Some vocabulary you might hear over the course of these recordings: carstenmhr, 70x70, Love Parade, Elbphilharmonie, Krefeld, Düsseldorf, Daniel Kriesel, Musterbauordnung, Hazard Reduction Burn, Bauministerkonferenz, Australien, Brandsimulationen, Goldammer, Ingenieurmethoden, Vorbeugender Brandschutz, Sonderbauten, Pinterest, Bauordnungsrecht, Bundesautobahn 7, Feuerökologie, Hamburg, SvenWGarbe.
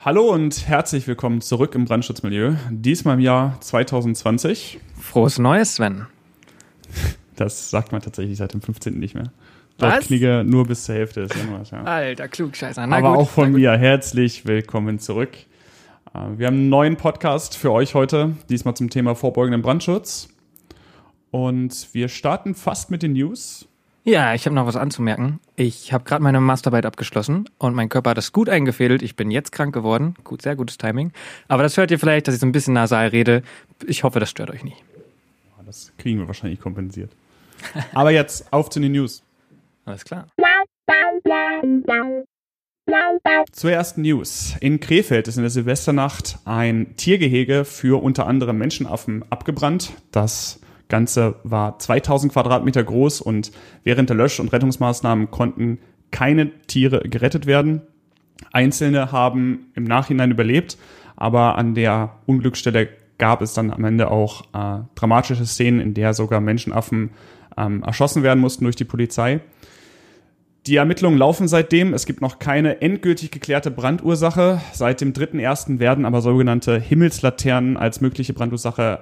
Hallo und herzlich willkommen zurück im Brandschutzmilieu, diesmal im Jahr 2020. Frohes Neues, Sven. Das sagt man tatsächlich seit dem 15. nicht mehr. Laut Knigge nur bis zur Hälfte des Januars. Ja. Alter, klugscheißer. Na, aber gut, auch von mir herzlich willkommen zurück. Wir haben einen neuen Podcast für euch heute, diesmal zum Thema vorbeugenden Brandschutz. Und wir starten fast mit den News. Ja, ich habe noch was anzumerken. Ich habe gerade meine Masterarbeit abgeschlossen und mein Körper hat das gut eingefädelt. Ich bin jetzt krank geworden. Gut, sehr gutes Timing. Aber das hört ihr vielleicht, dass ich so ein bisschen nasal rede. Ich hoffe, das stört euch nicht. Das kriegen wir wahrscheinlich kompensiert. Aber jetzt auf zu den News. Alles klar. Zur ersten News. In Krefeld ist in der Silvesternacht ein Tiergehege für unter anderem Menschenaffen abgebrannt. Das Ganze war 2000 Quadratmeter groß und während der Lösch- und Rettungsmaßnahmen konnten keine Tiere gerettet werden. Einzelne haben im Nachhinein überlebt, aber an der Unglücksstelle gab es dann am Ende auch dramatische Szenen, in der sogar Menschenaffen erschossen werden mussten durch die Polizei. Die Ermittlungen laufen seitdem. Es gibt noch keine endgültig geklärte Brandursache. Seit dem 3.1. werden aber sogenannte Himmelslaternen als mögliche Brandursache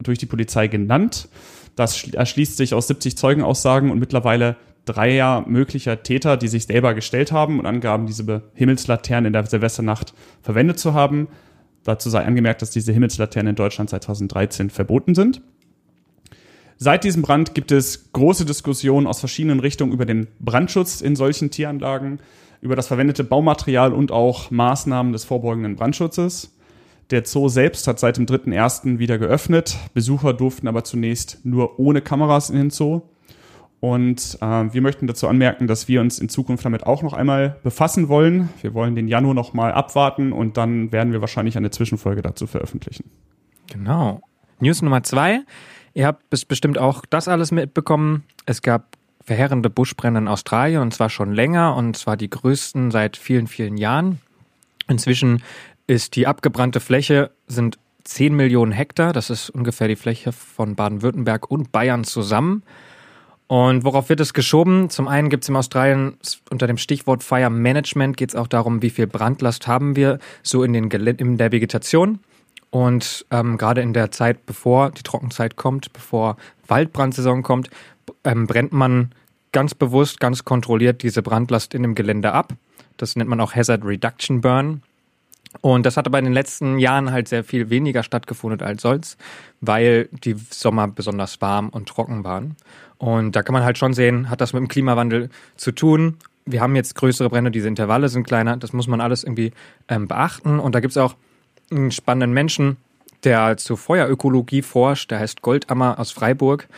durch die Polizei genannt. Das erschließt sich aus 70 Zeugenaussagen und mittlerweile 3 möglicher Täter, die sich selber gestellt haben und angaben, diese Himmelslaternen in der Silvesternacht verwendet zu haben. Dazu sei angemerkt, dass diese Himmelslaternen in Deutschland seit 2013 verboten sind. Seit diesem Brand gibt es große Diskussionen aus verschiedenen Richtungen über den Brandschutz in solchen Tieranlagen, über das verwendete Baumaterial und auch Maßnahmen des vorbeugenden Brandschutzes. Der Zoo selbst hat seit dem 3.1. wieder geöffnet. Besucher durften aber zunächst nur ohne Kameras in den Zoo. Und wir möchten dazu anmerken, dass wir uns in Zukunft damit auch noch einmal befassen wollen. Wir wollen den Januar noch mal abwarten und dann werden wir wahrscheinlich eine Zwischenfolge dazu veröffentlichen. Genau. News Nummer 2. Ihr habt bestimmt auch das alles mitbekommen. Es gab verheerende Buschbrände in Australien und zwar schon länger und zwar die größten seit vielen, vielen Jahren. Inzwischen ist die abgebrannte Fläche, sind 10 Millionen Hektar. Das ist ungefähr die Fläche von Baden-Württemberg und Bayern zusammen. Und worauf wird es geschoben? Zum einen gibt es in Australien unter dem Stichwort Fire Management geht es auch darum, wie viel Brandlast haben wir so in der Vegetation. Und gerade in der Zeit, bevor die Trockenzeit kommt, bevor Waldbrandsaison kommt, brennt man ganz bewusst, ganz kontrolliert diese Brandlast in dem Gelände ab. Das nennt man auch Hazard Reduction Burn. Und das hat aber in den letzten Jahren halt sehr viel weniger stattgefunden als sonst, weil die Sommer besonders warm und trocken waren. Und da kann man halt schon sehen, hat das mit dem Klimawandel zu tun. Wir haben jetzt größere Brände, diese Intervalle sind kleiner. Das muss man alles irgendwie beachten. Und da gibt es auch einen spannenden Menschen, der zur Feuerökologie forscht. Der heißt Goldammer aus Freiburg.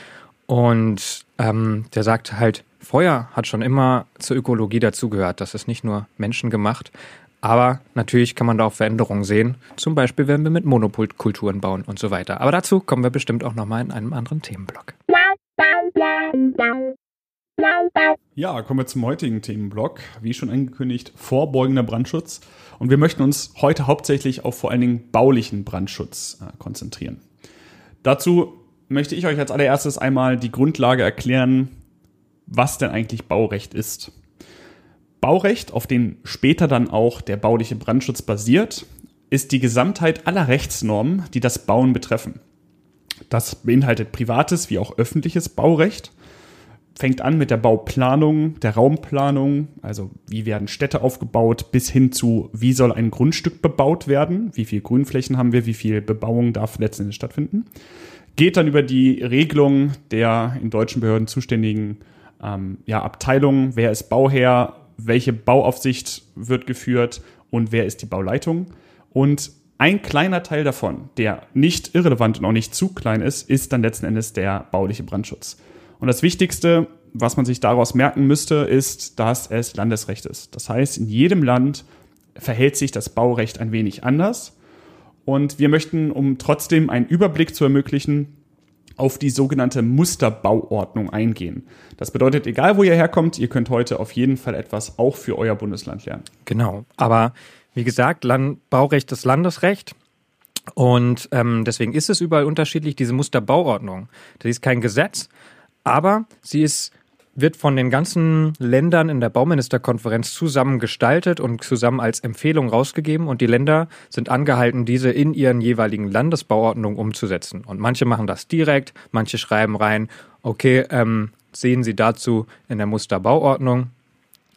Und der sagt halt, Feuer hat schon immer zur Ökologie dazugehört. Das ist nicht nur menschengemacht. Aber natürlich kann man da auch Veränderungen sehen. Zum Beispiel, wenn wir mit Monokulturen bauen und so weiter. Aber dazu kommen wir bestimmt auch nochmal in einem anderen Themenblock. Ja, kommen wir zum heutigen Themenblock. Wie schon angekündigt, vorbeugender Brandschutz. Und wir möchten uns heute hauptsächlich auf vor allen Dingen baulichen Brandschutz konzentrieren. Dazu möchte ich euch als allererstes einmal die Grundlage erklären, was denn eigentlich Baurecht ist. Baurecht, auf den später dann auch der bauliche Brandschutz basiert, ist die Gesamtheit aller Rechtsnormen, die das Bauen betreffen. Das beinhaltet privates wie auch öffentliches Baurecht, fängt an mit der Bauplanung, der Raumplanung, also wie werden Städte aufgebaut, bis hin zu wie soll ein Grundstück bebaut werden, wie viel Grünflächen haben wir, wie viel Bebauung darf letztendlich stattfinden. Geht dann über die Regelung der in deutschen Behörden zuständigen Abteilungen, wer ist Bauherr, welche Bauaufsicht wird geführt und wer ist die Bauleitung. Und ein kleiner Teil davon, der nicht irrelevant und auch nicht zu klein ist, ist dann letzten Endes der bauliche Brandschutz. Und das Wichtigste, was man sich daraus merken müsste, ist, dass es Landesrecht ist. Das heißt, in jedem Land verhält sich das Baurecht ein wenig anders. Und wir möchten, um trotzdem einen Überblick zu ermöglichen, auf die sogenannte Musterbauordnung eingehen. Das bedeutet, egal wo ihr herkommt, ihr könnt heute auf jeden Fall etwas auch für euer Bundesland lernen. Genau, aber wie gesagt, Baurecht ist Landesrecht. Und deswegen ist es überall unterschiedlich, diese Musterbauordnung. Das ist kein Gesetz, aber sie wird von den ganzen Ländern in der Bauministerkonferenz zusammen gestaltet und zusammen als Empfehlung rausgegeben. Und die Länder sind angehalten, diese in ihren jeweiligen Landesbauordnungen umzusetzen. Und manche machen das direkt, manche schreiben rein, okay, sehen Sie dazu in der Musterbauordnung.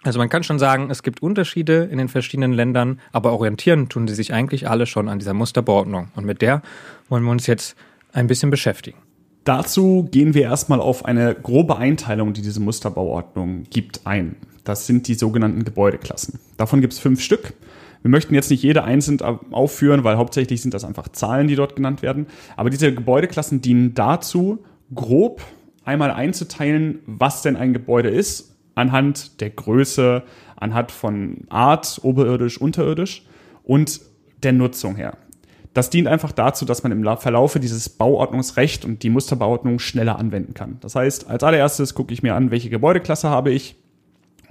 Also man kann schon sagen, es gibt Unterschiede in den verschiedenen Ländern, aber orientieren tun sie sich eigentlich alle schon an dieser Musterbauordnung. Und mit der wollen wir uns jetzt ein bisschen beschäftigen. Dazu gehen wir erstmal auf eine grobe Einteilung, die diese Musterbauordnung gibt, ein. Das sind die sogenannten Gebäudeklassen. Davon gibt es 5 Stück. Wir möchten jetzt nicht jede einzeln aufführen, weil hauptsächlich sind das einfach Zahlen, die dort genannt werden. Aber diese Gebäudeklassen dienen dazu, grob einmal einzuteilen, was denn ein Gebäude ist, anhand der Größe, anhand von Art, oberirdisch, unterirdisch und der Nutzung her. Das dient einfach dazu, dass man im Verlaufe dieses Bauordnungsrecht und die Musterbauordnung schneller anwenden kann. Das heißt, als allererstes gucke ich mir an, welche Gebäudeklasse habe ich,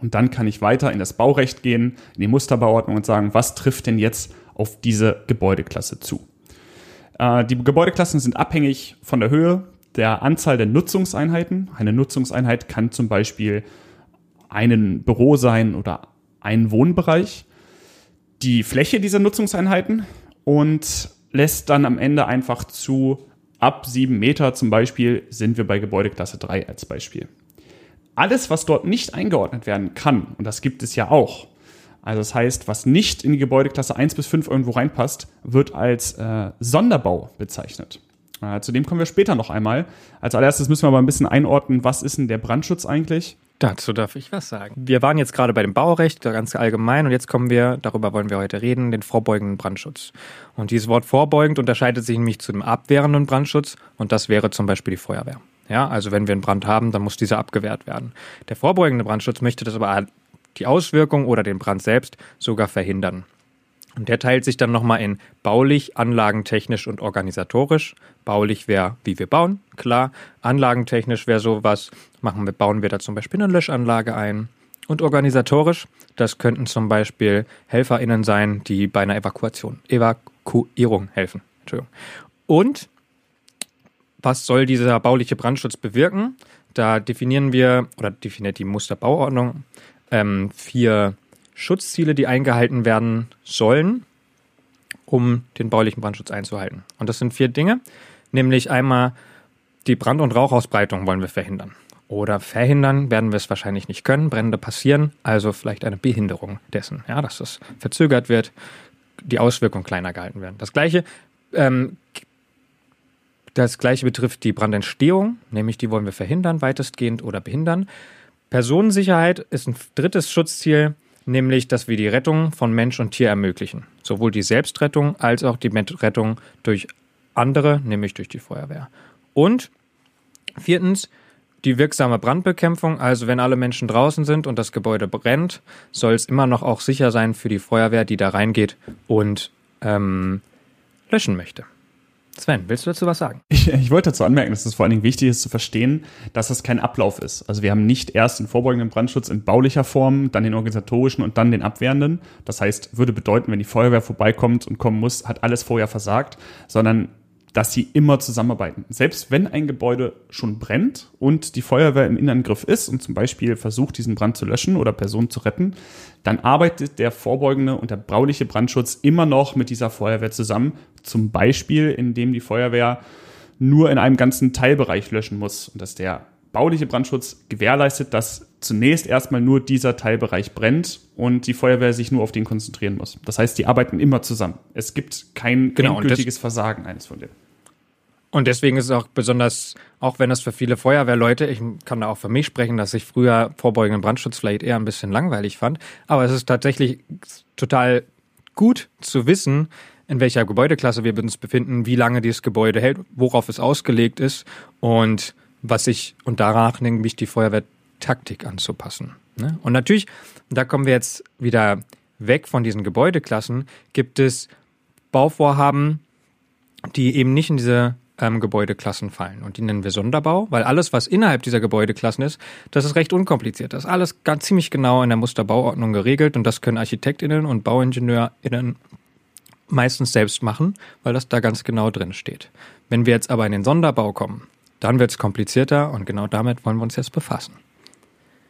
und dann kann ich weiter in das Baurecht gehen, in die Musterbauordnung und sagen, was trifft denn jetzt auf diese Gebäudeklasse zu. Die Gebäudeklassen sind abhängig von der Höhe, der Anzahl der Nutzungseinheiten. Eine Nutzungseinheit kann zum Beispiel ein Büro sein oder ein Wohnbereich. Die Fläche dieser Nutzungseinheiten, und lässt dann am Ende einfach zu, ab 7 Meter zum Beispiel sind wir bei Gebäudeklasse 3 als Beispiel. Alles, was dort nicht eingeordnet werden kann, und das gibt es ja auch, also das heißt, was nicht in die Gebäudeklasse 1 bis 5 irgendwo reinpasst, wird als Sonderbau bezeichnet. Zu dem kommen wir später noch einmal. Als allererstes müssen wir aber ein bisschen einordnen, was ist denn der Brandschutz eigentlich? Dazu darf ich was sagen. Wir waren jetzt gerade bei dem Baurecht, ganz allgemein, und jetzt kommen wir, darüber wollen wir heute reden, den vorbeugenden Brandschutz. Und dieses Wort vorbeugend unterscheidet sich nämlich zu dem abwehrenden Brandschutz, und das wäre zum Beispiel die Feuerwehr. Ja, also wenn wir einen Brand haben, dann muss dieser abgewehrt werden. Der vorbeugende Brandschutz möchte das aber die Auswirkung oder den Brand selbst sogar verhindern. Und der teilt sich dann nochmal in baulich, anlagentechnisch und organisatorisch. Baulich wäre, wie wir bauen, klar. Anlagentechnisch wäre sowas, bauen wir da zum Beispiel eine Löschanlage ein. Und organisatorisch, das könnten zum Beispiel HelferInnen sein, die bei einer Evakuierung helfen. Und was soll dieser bauliche Brandschutz bewirken? Da definiert die Musterbauordnung 4 Schutzziele, die eingehalten werden sollen, um den baulichen Brandschutz einzuhalten. Und das sind 4 Dinge, nämlich einmal die Brand- und Rauchausbreitung wollen wir verhindern. Oder verhindern werden wir es wahrscheinlich nicht können, Brände passieren, also vielleicht eine Behinderung dessen, ja, dass es verzögert wird, die Auswirkungen kleiner gehalten werden. Das Gleiche betrifft die Brandentstehung, nämlich die wollen wir verhindern, weitestgehend, oder behindern. Personensicherheit ist ein 3. Schutzziel, nämlich, dass wir die Rettung von Mensch und Tier ermöglichen. Sowohl die Selbstrettung als auch die Rettung durch andere, nämlich durch die Feuerwehr. Und 4. die wirksame Brandbekämpfung. Also wenn alle Menschen draußen sind und das Gebäude brennt, soll es immer noch auch sicher sein für die Feuerwehr, die da reingeht und löschen möchte. Sven, willst du dazu was sagen? Ich wollte dazu anmerken, dass es vor allen Dingen wichtig ist zu verstehen, dass das kein Ablauf ist. Also wir haben nicht erst den vorbeugenden Brandschutz in baulicher Form, dann den organisatorischen und dann den abwehrenden. Das heißt, würde bedeuten, wenn die Feuerwehr vorbeikommt und kommen muss, hat alles vorher versagt, sondern dass sie immer zusammenarbeiten. Selbst wenn ein Gebäude schon brennt und die Feuerwehr im Innengriff ist und zum Beispiel versucht, diesen Brand zu löschen oder Personen zu retten, dann arbeitet der vorbeugende und der bauliche Brandschutz immer noch mit dieser Feuerwehr zusammen. Zum Beispiel, indem die Feuerwehr nur in einem ganzen Teilbereich löschen muss und dass der bauliche Brandschutz gewährleistet, dass zunächst erstmal nur dieser Teilbereich brennt und die Feuerwehr sich nur auf den konzentrieren muss. Das heißt, die arbeiten immer zusammen. Es gibt kein endgültiges Versagen eines von denen. Und deswegen ist es auch besonders, auch wenn das für viele Feuerwehrleute, ich kann da auch für mich sprechen, dass ich früher vorbeugenden Brandschutz vielleicht eher ein bisschen langweilig fand, aber es ist tatsächlich total gut zu wissen, in welcher Gebäudeklasse wir uns befinden, wie lange dieses Gebäude hält, worauf es ausgelegt ist und danach nämlich die Feuerwehrtaktik anzupassen. Ne? Und natürlich, da kommen wir jetzt wieder weg von diesen Gebäudeklassen, gibt es Bauvorhaben, die eben nicht in diese Gebäudeklassen fallen. Und die nennen wir Sonderbau, weil alles, was innerhalb dieser Gebäudeklassen ist, das ist recht unkompliziert. Das ist alles ganz ziemlich genau in der Musterbauordnung geregelt und das können ArchitektInnen und BauingenieurInnen meistens selbst machen, weil das da ganz genau drin steht. Wenn wir jetzt aber in den Sonderbau kommen, dann wird es komplizierter und genau damit wollen wir uns jetzt befassen.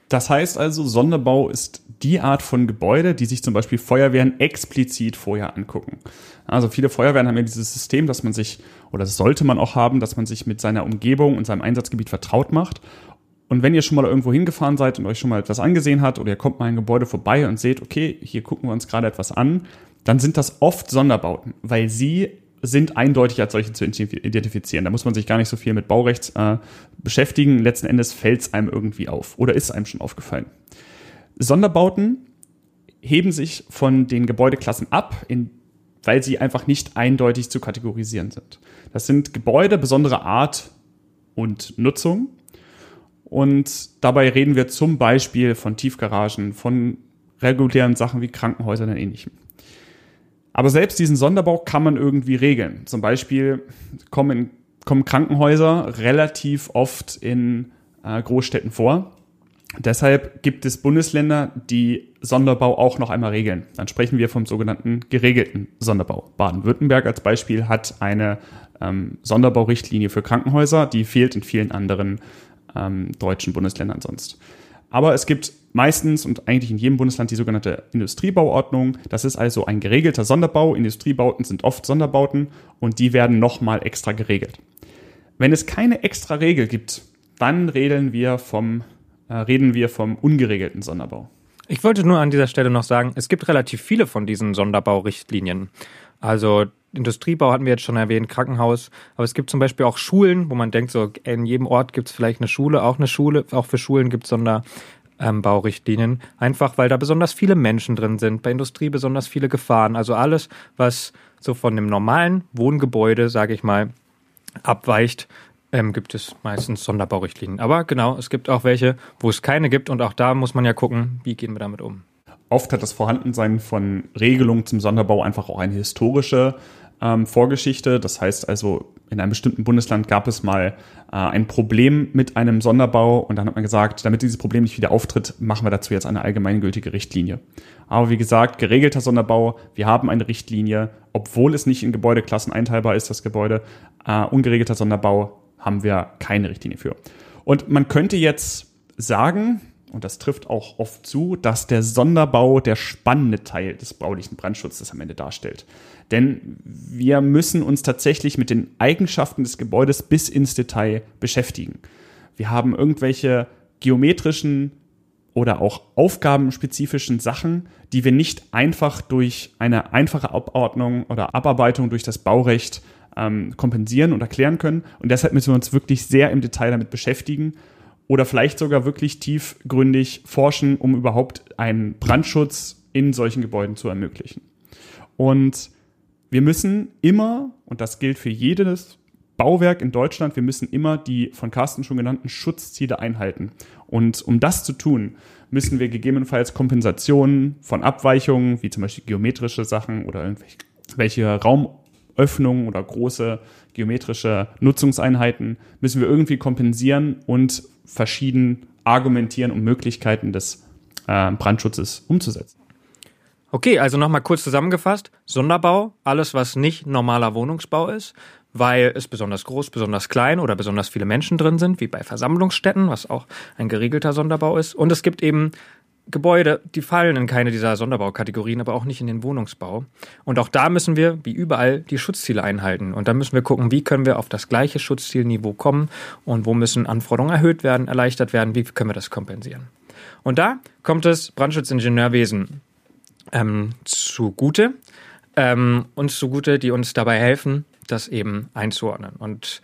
Das heißt also, Sonderbau ist die Art von Gebäude, die sich zum Beispiel Feuerwehren explizit vorher angucken. Also viele Feuerwehren haben ja dieses System, dass man sich, oder das sollte man auch haben, dass man sich mit seiner Umgebung und seinem Einsatzgebiet vertraut macht. Und wenn ihr schon mal irgendwo hingefahren seid und euch schon mal etwas angesehen habt oder ihr kommt mal ein Gebäude vorbei und seht, okay, hier gucken wir uns gerade etwas an, dann sind das oft Sonderbauten, weil sie sind eindeutig als solche zu identifizieren. Da muss man sich gar nicht so viel mit Baurecht beschäftigen. Letzten Endes fällt es einem irgendwie auf oder ist einem schon aufgefallen. Sonderbauten heben sich von den Gebäudeklassen ab, weil sie einfach nicht eindeutig zu kategorisieren sind. Das sind Gebäude besonderer Art und Nutzung. Und dabei reden wir zum Beispiel von Tiefgaragen, von regulären Sachen wie Krankenhäusern und Ähnlichem. Aber selbst diesen Sonderbau kann man irgendwie regeln. Zum Beispiel kommen Krankenhäuser relativ oft in Großstädten vor. Deshalb gibt es Bundesländer, die Sonderbau auch noch einmal regeln. Dann sprechen wir vom sogenannten geregelten Sonderbau. Baden-Württemberg als Beispiel hat eine Sonderbaurichtlinie für Krankenhäuser, die fehlt in vielen anderen deutschen Bundesländern sonst. Aber es gibt meistens und eigentlich in jedem Bundesland die sogenannte Industriebauordnung. Das ist also ein geregelter Sonderbau. Industriebauten sind oft Sonderbauten und die werden nochmal extra geregelt. Wenn es keine extra Regel gibt, dann reden wir vom ungeregelten Sonderbau. Ich wollte nur an dieser Stelle noch sagen, es gibt relativ viele von diesen Sonderbaurichtlinien. Also Industriebau hatten wir jetzt schon erwähnt, Krankenhaus, aber es gibt zum Beispiel auch Schulen, wo man denkt, so in jedem Ort gibt es vielleicht eine Schule, auch für Schulen gibt es Sonderbaurichtlinien, einfach weil da besonders viele Menschen drin sind, bei Industrie besonders viele Gefahren, also alles, was so von dem normalen Wohngebäude, sage ich mal, abweicht, gibt es meistens Sonderbaurichtlinien. Aber genau, es gibt auch welche, wo es keine gibt und auch da muss man ja gucken, wie gehen wir damit um. Oft hat das Vorhandensein von Regelungen zum Sonderbau einfach auch eine historische Vorgeschichte. Das heißt also, in einem bestimmten Bundesland gab es mal ein Problem mit einem Sonderbau und dann hat man gesagt, damit dieses Problem nicht wieder auftritt, machen wir dazu jetzt eine allgemeingültige Richtlinie. Aber wie gesagt, geregelter Sonderbau, wir haben eine Richtlinie, obwohl es nicht in Gebäudeklassen einteilbar ist, das Gebäude. Ungeregelter Sonderbau haben wir keine Richtlinie für. Und man könnte jetzt sagen, und das trifft auch oft zu, dass der Sonderbau der spannende Teil des baulichen Brandschutzes am Ende darstellt. Denn wir müssen uns tatsächlich mit den Eigenschaften des Gebäudes bis ins Detail beschäftigen. Wir haben irgendwelche geometrischen oder auch aufgabenspezifischen Sachen, die wir nicht einfach durch eine einfache Abordnung oder Abarbeitung durch das Baurecht kompensieren und erklären können. Und deshalb müssen wir uns wirklich sehr im Detail damit beschäftigen. Oder vielleicht sogar wirklich tiefgründig forschen, um überhaupt einen Brandschutz in solchen Gebäuden zu ermöglichen. Und wir müssen immer, und das gilt für jedes Bauwerk in Deutschland, wir müssen immer die von Carsten schon genannten Schutzziele einhalten. Und um das zu tun, müssen wir gegebenenfalls Kompensationen von Abweichungen, wie zum Beispiel geometrische Sachen oder irgendwelche Raumöffnungen oder große geometrische Nutzungseinheiten, müssen wir irgendwie kompensieren und verschieden argumentieren, um Möglichkeiten des Brandschutzes umzusetzen. Okay, also nochmal kurz zusammengefasst. Sonderbau, alles was nicht normaler Wohnungsbau ist, weil es besonders groß, besonders klein oder besonders viele Menschen drin sind, wie bei Versammlungsstätten, was auch ein geregelter Sonderbau ist. Und es gibt eben Gebäude, die fallen in keine dieser Sonderbaukategorien, aber auch nicht in den Wohnungsbau. Und auch da müssen wir, wie überall, die Schutzziele einhalten. Und dann müssen wir gucken, wie können wir auf das gleiche Schutzzielniveau kommen und wo müssen Anforderungen erhöht werden, erleichtert werden, wie können wir das kompensieren. Und da kommt das Brandschutzingenieurwesen zugute, die uns dabei helfen, das eben einzuordnen. Und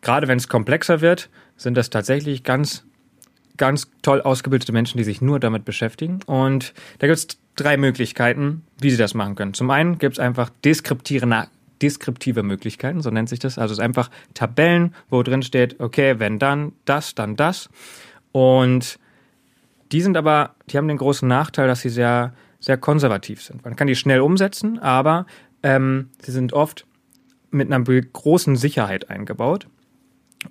gerade wenn es komplexer wird, sind das tatsächlich ganz toll ausgebildete Menschen, die sich nur damit beschäftigen. Und da gibt es 3 Möglichkeiten, wie sie das machen können. Zum einen gibt es einfach deskriptive Möglichkeiten, so nennt sich das. Also es ist einfach Tabellen, wo drin steht, okay, wenn dann das. Und die haben den großen Nachteil, dass sie sehr, sehr konservativ sind. Man kann die schnell umsetzen, aber sie sind oft mit einer großen Sicherheit eingebaut.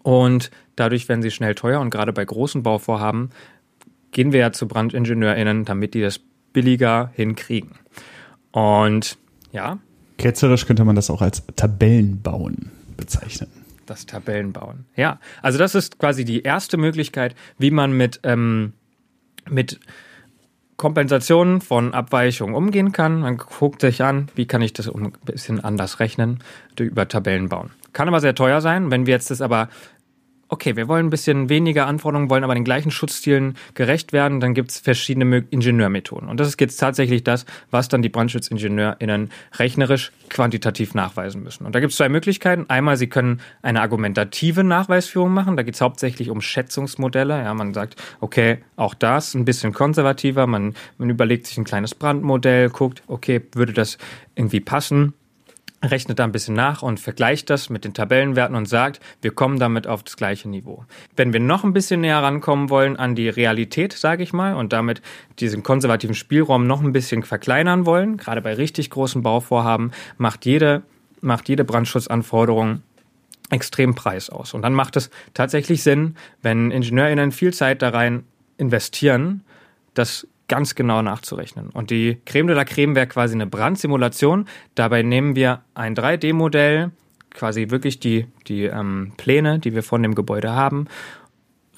Und dadurch werden sie schnell teuer und gerade bei großen Bauvorhaben gehen wir ja zu BrandingenieurInnen, damit die das billiger hinkriegen. Und ja, Ketzerisch könnte man das auch als Tabellenbauen bezeichnen. Das Tabellenbauen, ja. Also das ist quasi die erste Möglichkeit, wie man mit Kompensationen von Abweichungen umgehen kann. Man guckt sich an, wie kann ich das ein bisschen anders rechnen, über Tabellenbauen. Kann aber sehr teuer sein. Wenn wir jetzt das aber, okay, wir wollen ein bisschen weniger Anforderungen, wollen aber den gleichen Schutzzielen gerecht werden, dann gibt es verschiedene Ingenieurmethoden. Und das ist jetzt tatsächlich das, was dann die BrandschutzingenieurInnen rechnerisch quantitativ nachweisen müssen. Und da gibt es zwei Möglichkeiten. Einmal, sie können eine argumentative Nachweisführung machen. Da geht es hauptsächlich um Schätzungsmodelle. Ja, man sagt, okay, auch das ein bisschen konservativer. Man überlegt sich ein kleines Brandmodell, guckt, okay, würde das irgendwie passen? Rechnet da ein bisschen nach und vergleicht das mit den Tabellenwerten und sagt, wir kommen damit auf das gleiche Niveau. Wenn wir noch ein bisschen näher rankommen wollen an die Realität, sage ich mal, und damit diesen konservativen Spielraum noch ein bisschen verkleinern wollen, gerade bei richtig großen Bauvorhaben, macht jede Brandschutzanforderung extrem Preis aus. Und dann macht es tatsächlich Sinn, wenn IngenieurInnen viel Zeit da rein investieren, das ganz genau nachzurechnen. Und die Creme de la Creme wäre quasi eine Brandsimulation. Dabei nehmen wir ein 3D-Modell, quasi wirklich die Pläne, die wir von dem Gebäude haben,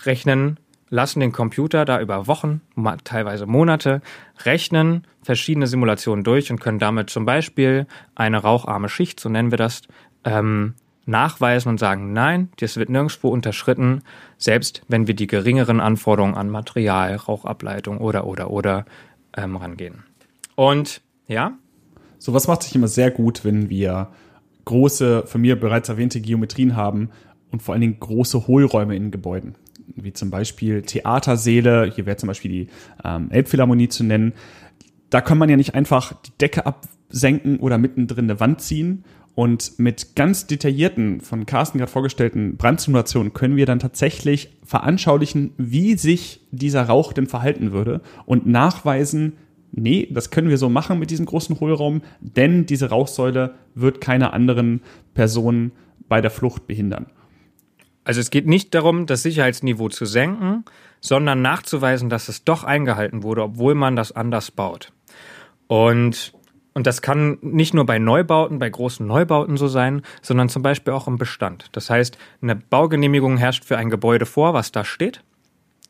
rechnen, lassen den Computer da über Wochen, teilweise Monate, rechnen verschiedene Simulationen durch und können damit zum Beispiel eine raucharme Schicht, so nennen wir das, nachweisen und sagen, nein, das wird nirgendwo unterschritten, selbst wenn wir die geringeren Anforderungen an Material, Rauchableitung oder rangehen. Und ja? Sowas macht sich immer sehr gut, wenn wir große, von mir bereits erwähnte Geometrien haben und vor allen Dingen große Hohlräume in Gebäuden, wie zum Beispiel Theatersäle, hier wäre zum Beispiel die Elbphilharmonie zu nennen. Da kann man ja nicht einfach die Decke absenken oder mittendrin eine Wand ziehen. Und mit ganz detaillierten, von Carsten gerade vorgestellten Brandsimulationen können wir dann tatsächlich veranschaulichen, wie sich dieser Rauch denn verhalten würde und nachweisen, nee, das können wir so machen mit diesem großen Hohlraum, denn diese Rauchsäule wird keine anderen Personen bei der Flucht behindern. Also es geht nicht darum, das Sicherheitsniveau zu senken, sondern nachzuweisen, dass es doch eingehalten wurde, obwohl man das anders baut. Und das kann nicht nur bei Neubauten, bei großen Neubauten so sein, sondern zum Beispiel auch im Bestand. Das heißt, eine Baugenehmigung herrscht für ein Gebäude vor, was da steht.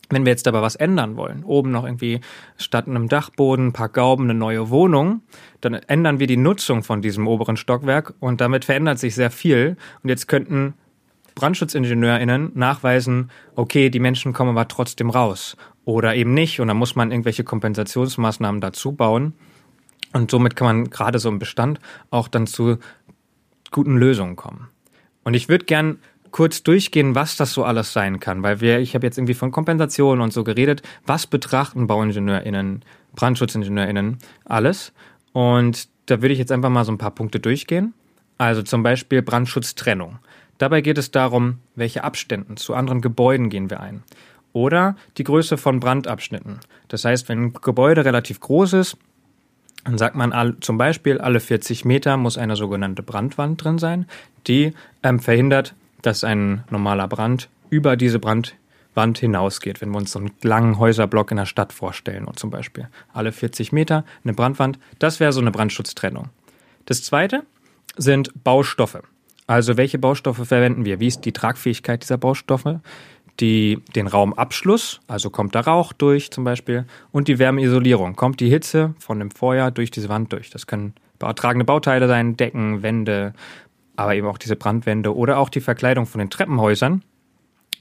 Wenn wir jetzt aber was ändern wollen, oben noch irgendwie statt einem Dachboden, ein paar Gauben, eine neue Wohnung, dann ändern wir die Nutzung von diesem oberen Stockwerk und damit verändert sich sehr viel. Und jetzt könnten BrandschutzingenieurInnen nachweisen, okay, die Menschen kommen aber trotzdem raus oder eben nicht. Und dann muss man irgendwelche Kompensationsmaßnahmen dazu bauen. Und somit kann man gerade so im Bestand auch dann zu guten Lösungen kommen. Und ich würde gern kurz durchgehen, was das so alles sein kann, weil ich habe jetzt irgendwie von Kompensationen und so geredet. Was betrachten BauingenieurInnen, BrandschutzingenieurInnen alles? Und da würde ich jetzt einfach mal so ein paar Punkte durchgehen. Also zum Beispiel Brandschutztrennung. Dabei geht es darum, welche Abstände zu anderen Gebäuden gehen wir ein. Oder die Größe von Brandabschnitten. Das heißt, wenn ein Gebäude relativ groß ist, dann sagt man zum Beispiel, alle 40 Meter muss eine sogenannte Brandwand drin sein, die verhindert, dass ein normaler Brand über diese Brandwand hinausgeht. Wenn wir uns so einen langen Häuserblock in der Stadt vorstellen und zum Beispiel alle 40 Meter eine Brandwand, das wäre so eine Brandschutztrennung. Das Zweite sind Baustoffe. Also welche Baustoffe verwenden wir? Wie ist die Tragfähigkeit dieser Baustoffe? Den Raumabschluss, also kommt da Rauch durch zum Beispiel, und die Wärmeisolierung, kommt die Hitze von dem Feuer durch diese Wand durch. Das können tragende Bauteile sein, Decken, Wände, aber eben auch diese Brandwände oder auch die Verkleidung von den Treppenhäusern.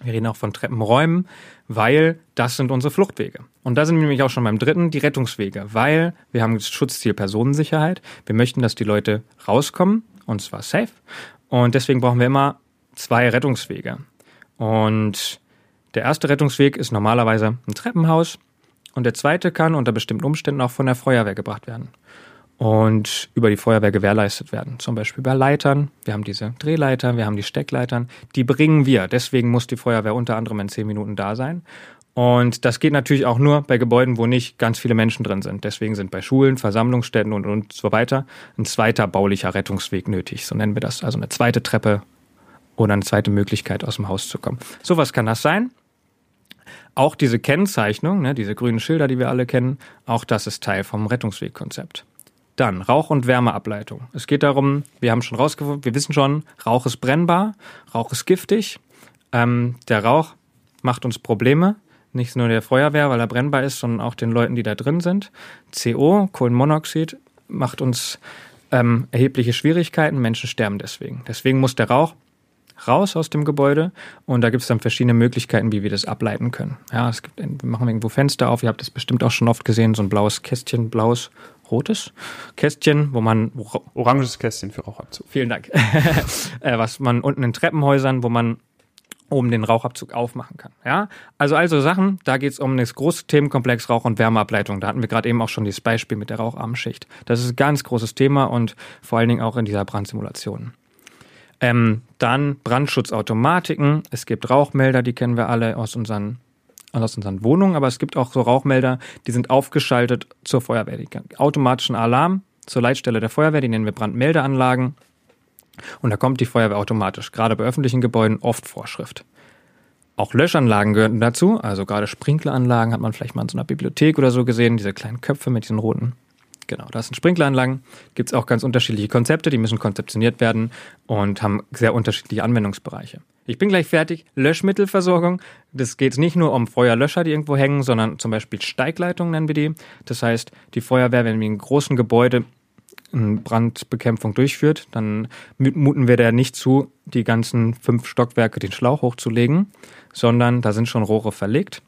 Wir reden auch von Treppenräumen, weil das sind unsere Fluchtwege. Und da sind wir nämlich auch schon beim dritten, die Rettungswege, weil wir haben das Schutzziel Personensicherheit. Wir möchten, dass die Leute rauskommen, und zwar safe. Und deswegen brauchen wir immer 2 Rettungswege. Und der erste Rettungsweg ist normalerweise ein Treppenhaus und der zweite kann unter bestimmten Umständen auch von der Feuerwehr gebracht werden und über die Feuerwehr gewährleistet werden. Zum Beispiel bei Leitern. Wir haben diese Drehleitern, wir haben die Steckleitern. Die bringen wir. Deswegen muss die Feuerwehr unter anderem in 10 Minuten da sein. Und das geht natürlich auch nur bei Gebäuden, wo nicht ganz viele Menschen drin sind. Deswegen sind bei Schulen, Versammlungsstätten und so weiter ein zweiter baulicher Rettungsweg nötig. So nennen wir das. Also eine zweite Treppe oder eine zweite Möglichkeit, aus dem Haus zu kommen. Sowas kann das sein. Auch diese Kennzeichnung, diese grünen Schilder, die wir alle kennen, auch das ist Teil vom Rettungswegkonzept. Dann Rauch- und Wärmeableitung. Es geht darum, wir haben schon rausgefunden, wir wissen schon, Rauch ist brennbar, Rauch ist giftig. Der Rauch macht uns Probleme, nicht nur der Feuerwehr, weil er brennbar ist, sondern auch den Leuten, die da drin sind. CO, Kohlenmonoxid, macht uns erhebliche Schwierigkeiten, Menschen sterben deswegen. Deswegen muss der Rauch raus aus dem Gebäude und da gibt es dann verschiedene Möglichkeiten, wie wir das ableiten können. Ja, es gibt, wir machen irgendwo Fenster auf, ihr habt das bestimmt auch schon oft gesehen, so ein blaues Kästchen, blaues, rotes Kästchen, wo man... Oranges Kästchen für Rauchabzug. Vielen Dank. Was man unten in Treppenhäusern, wo man oben den Rauchabzug aufmachen kann. Ja? Also Sachen, da geht es um das große Themenkomplex Rauch- und Wärmeableitung. Da hatten wir gerade eben auch schon dieses Beispiel mit der raucharmen Schicht. Das ist ein ganz großes Thema und vor allen Dingen auch in dieser Brandsimulation. Dann Brandschutzautomatiken. Es gibt Rauchmelder, die kennen wir alle aus unseren Wohnungen, aber es gibt auch so Rauchmelder, die sind aufgeschaltet zur Feuerwehr. Automatischen Alarm zur Leitstelle der Feuerwehr, die nennen wir Brandmeldeanlagen. Und da kommt die Feuerwehr automatisch, gerade bei öffentlichen Gebäuden, oft Vorschrift. Auch Löschanlagen gehören dazu, also gerade Sprinkleranlagen hat man vielleicht mal in so einer Bibliothek oder so gesehen, diese kleinen Köpfe mit diesen roten. Genau, das sind Sprinkleranlagen. Gibt es auch ganz unterschiedliche Konzepte, die müssen konzeptioniert werden und haben sehr unterschiedliche Anwendungsbereiche. Ich bin gleich fertig. Löschmittelversorgung. Das geht nicht nur um Feuerlöscher, die irgendwo hängen, sondern zum Beispiel Steigleitungen nennen wir die. Das heißt, die Feuerwehr, wenn wir in großen Gebäude eine Brandbekämpfung durchführt, dann muten wir der nicht zu, die ganzen 5 Stockwerke den Schlauch hochzulegen, sondern da sind schon Rohre verlegt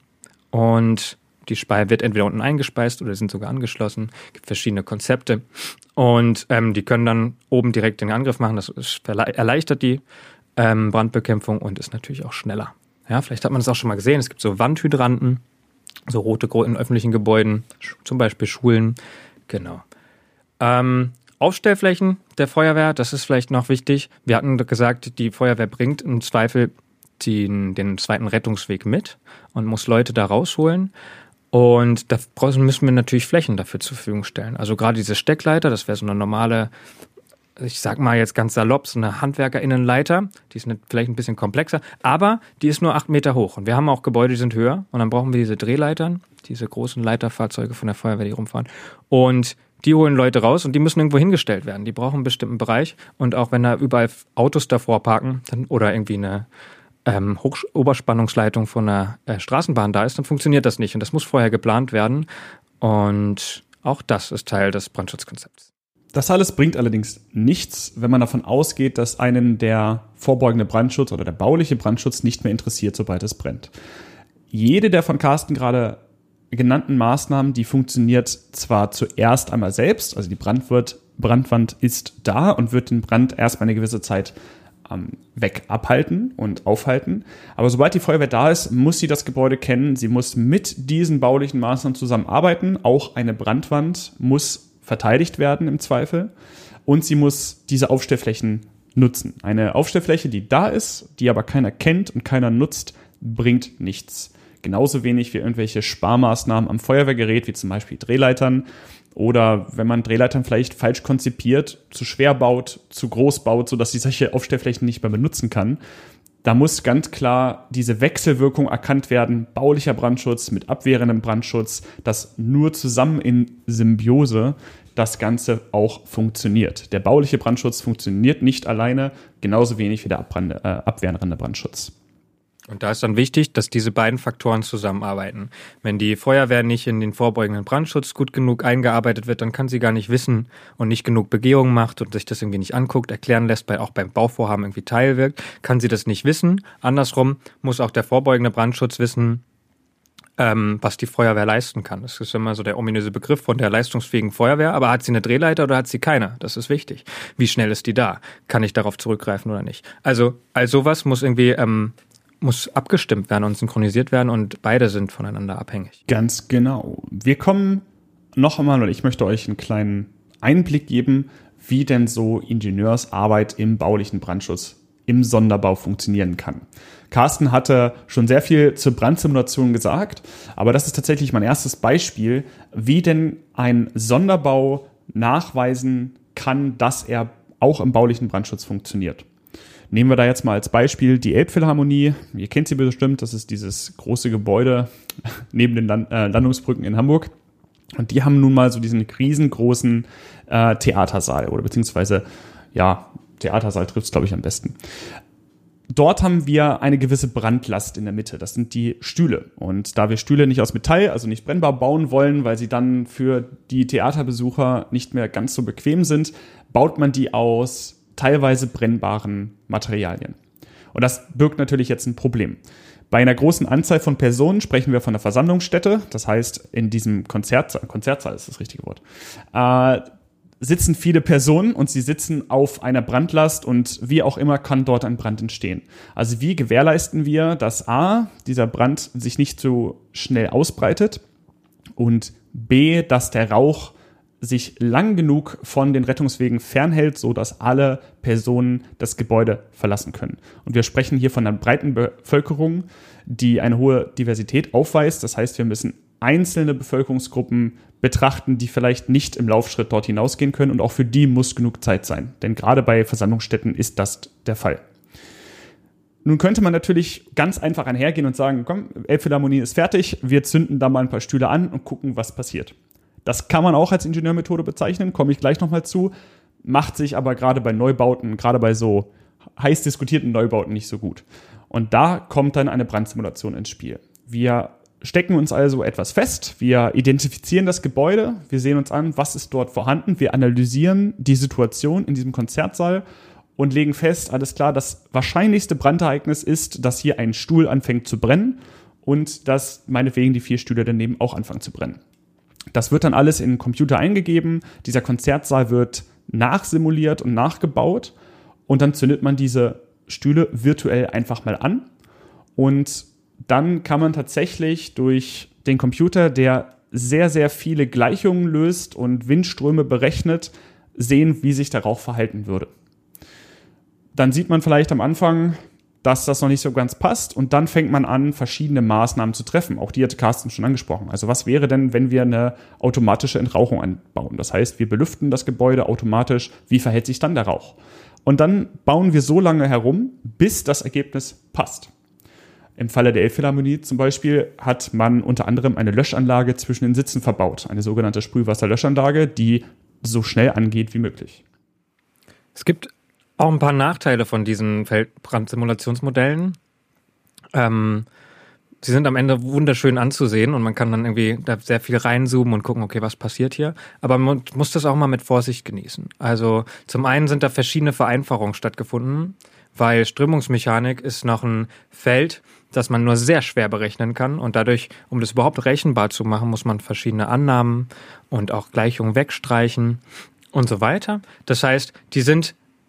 und die Spei wird entweder unten eingespeist oder sind sogar angeschlossen. Es gibt verschiedene Konzepte und die können dann oben direkt den Angriff machen. Das erleichtert die Brandbekämpfung und ist natürlich auch schneller. Ja, vielleicht hat man es auch schon mal gesehen. Es gibt so Wandhydranten, so rote in öffentlichen Gebäuden, zum Beispiel Schulen. Genau. Aufstellflächen der Feuerwehr, das ist vielleicht noch wichtig. Wir hatten gesagt, die Feuerwehr bringt im Zweifel den zweiten Rettungsweg mit und muss Leute da rausholen. Und da müssen wir natürlich Flächen dafür zur Verfügung stellen. Also gerade diese Steckleiter, das wäre so eine normale, ich sag mal jetzt ganz salopp, so eine HandwerkerInnenleiter. Die ist vielleicht ein bisschen komplexer, aber die ist nur 8 Meter hoch. Und wir haben auch Gebäude, die sind höher. Und dann brauchen wir diese Drehleitern, diese großen Leiterfahrzeuge von der Feuerwehr, die rumfahren. Und die holen Leute raus und die müssen irgendwo hingestellt werden. Die brauchen einen bestimmten Bereich. Und auch wenn da überall Autos davor parken dann, oder irgendwie eine Oberspannungsleitung von einer Straßenbahn da ist, dann funktioniert das nicht. Und das muss vorher geplant werden. Und auch das ist Teil des Brandschutzkonzepts. Das alles bringt allerdings nichts, wenn man davon ausgeht, dass einen der vorbeugende Brandschutz oder der bauliche Brandschutz nicht mehr interessiert, sobald es brennt. Jede der von Carsten gerade genannten Maßnahmen, die funktioniert zwar zuerst einmal selbst, also die Brandwand ist da und wird den Brand erstmal eine gewisse Zeit abhalten und aufhalten, aber sobald die Feuerwehr da ist, muss sie das Gebäude kennen, sie muss mit diesen baulichen Maßnahmen zusammenarbeiten, auch eine Brandwand muss verteidigt werden im Zweifel und sie muss diese Aufstellflächen nutzen. Eine Aufstellfläche, die da ist, die aber keiner kennt und keiner nutzt, bringt nichts. Genauso wenig wie irgendwelche Sparmaßnahmen am Feuerwehrgerät, wie zum Beispiel Drehleitern oder wenn man Drehleitern vielleicht falsch konzipiert, zu schwer baut, zu groß baut, sodass sie solche Aufstellflächen nicht mehr benutzen kann. Da muss ganz klar diese Wechselwirkung erkannt werden, baulicher Brandschutz mit abwehrendem Brandschutz, dass nur zusammen in Symbiose das Ganze auch funktioniert. Der bauliche Brandschutz funktioniert nicht alleine, genauso wenig wie der abwehrende Brandschutz. Und da ist dann wichtig, dass diese beiden Faktoren zusammenarbeiten. Wenn die Feuerwehr nicht in den vorbeugenden Brandschutz gut genug eingearbeitet wird, dann kann sie gar nicht wissen und nicht genug Begehungen macht und sich das irgendwie nicht anguckt, erklären lässt, weil auch beim Bauvorhaben irgendwie teilwirkt, kann sie das nicht wissen. Andersrum muss auch der vorbeugende Brandschutz wissen, was die Feuerwehr leisten kann. Das ist immer so der ominöse Begriff von der leistungsfähigen Feuerwehr. Aber hat sie eine Drehleiter oder hat sie keine? Das ist wichtig. Wie schnell ist die da? Kann ich darauf zurückgreifen oder nicht? Also all sowas muss irgendwie muss abgestimmt werden und synchronisiert werden und beide sind voneinander abhängig. Ganz genau. Wir kommen noch einmal und ich möchte euch einen kleinen Einblick geben, wie denn so Ingenieursarbeit im baulichen Brandschutz im Sonderbau funktionieren kann. Carsten hatte schon sehr viel zur Brandsimulation gesagt, aber das ist tatsächlich mein erstes Beispiel, wie denn ein Sonderbau nachweisen kann, dass er auch im baulichen Brandschutz funktioniert. Nehmen wir da jetzt mal als Beispiel die Elbphilharmonie. Ihr kennt sie bestimmt, das ist dieses große Gebäude neben den Landungsbrücken in Hamburg. Und die haben nun mal so diesen riesengroßen Theatersaal oder beziehungsweise, ja, Theatersaal trifft es, glaube ich, am besten. Dort haben wir eine gewisse Brandlast in der Mitte. Das sind die Stühle. Und da wir Stühle nicht aus Metall, also nicht brennbar bauen wollen, weil sie dann für die Theaterbesucher nicht mehr ganz so bequem sind, baut man die aus teilweise brennbaren Materialien. Und das birgt natürlich jetzt ein Problem. Bei einer großen Anzahl von Personen sprechen wir von einer Versammlungsstätte. Das heißt, in diesem Konzertsaal ist das richtige Wort, sitzen viele Personen und sie sitzen auf einer Brandlast und wie auch immer kann dort ein Brand entstehen. Also wie gewährleisten wir, dass a, dieser Brand sich nicht so schnell ausbreitet und b, dass der Rauch sich lang genug von den Rettungswegen fernhält, sodass alle Personen das Gebäude verlassen können. Und wir sprechen hier von einer breiten Bevölkerung, die eine hohe Diversität aufweist. Das heißt, wir müssen einzelne Bevölkerungsgruppen betrachten, die vielleicht nicht im Laufschritt dort hinausgehen können. Und auch für die muss genug Zeit sein. Denn gerade bei Versammlungsstätten ist das der Fall. Nun könnte man natürlich ganz einfach einhergehen und sagen, komm, Elbphilharmonie ist fertig, wir zünden da mal ein paar Stühle an und gucken, was passiert. Das kann man auch als Ingenieurmethode bezeichnen, komme ich gleich nochmal zu, macht sich aber gerade bei Neubauten, gerade bei so heiß diskutierten Neubauten nicht so gut. Und da kommt dann eine Brandsimulation ins Spiel. Wir stecken uns also etwas fest, wir identifizieren das Gebäude, wir sehen uns an, was ist dort vorhanden, wir analysieren die Situation in diesem Konzertsaal und legen fest, alles klar, das wahrscheinlichste Brandereignis ist, dass hier ein Stuhl anfängt zu brennen und dass meinetwegen die 4 Stühle daneben auch anfangen zu brennen. Das wird dann alles in den Computer eingegeben, dieser Konzertsaal wird nachsimuliert und nachgebaut und dann zündet man diese Stühle virtuell einfach mal an und dann kann man tatsächlich durch den Computer, der sehr, sehr viele Gleichungen löst und Windströme berechnet, sehen, wie sich der Rauch verhalten würde. Dann sieht man vielleicht am Anfang, dass das noch nicht so ganz passt und dann fängt man an, verschiedene Maßnahmen zu treffen. Auch die hatte Carsten schon angesprochen. Also was wäre denn, wenn wir eine automatische Entrauchung anbauen? Das heißt, wir belüften das Gebäude automatisch. Wie verhält sich dann der Rauch? Und dann bauen wir so lange herum, bis das Ergebnis passt. Im Falle der Elbphilharmonie zum Beispiel hat man unter anderem eine Löschanlage zwischen den Sitzen verbaut. Eine sogenannte Sprühwasserlöschanlage, die so schnell angeht wie möglich. Es gibt auch ein paar Nachteile von diesen Feldbrandsimulationsmodellen. Sie sind am Ende wunderschön anzusehen und man kann dann irgendwie da sehr viel reinzoomen und gucken, okay, was passiert hier. Aber man muss das auch mal mit Vorsicht genießen. Also zum einen sind da verschiedene Vereinfachungen stattgefunden, weil Strömungsmechanik ist noch ein Feld, das man nur sehr schwer berechnen kann. Und dadurch, um das überhaupt rechenbar zu machen, muss man verschiedene Annahmen und auch Gleichungen wegstreichen und so weiter. Das heißt,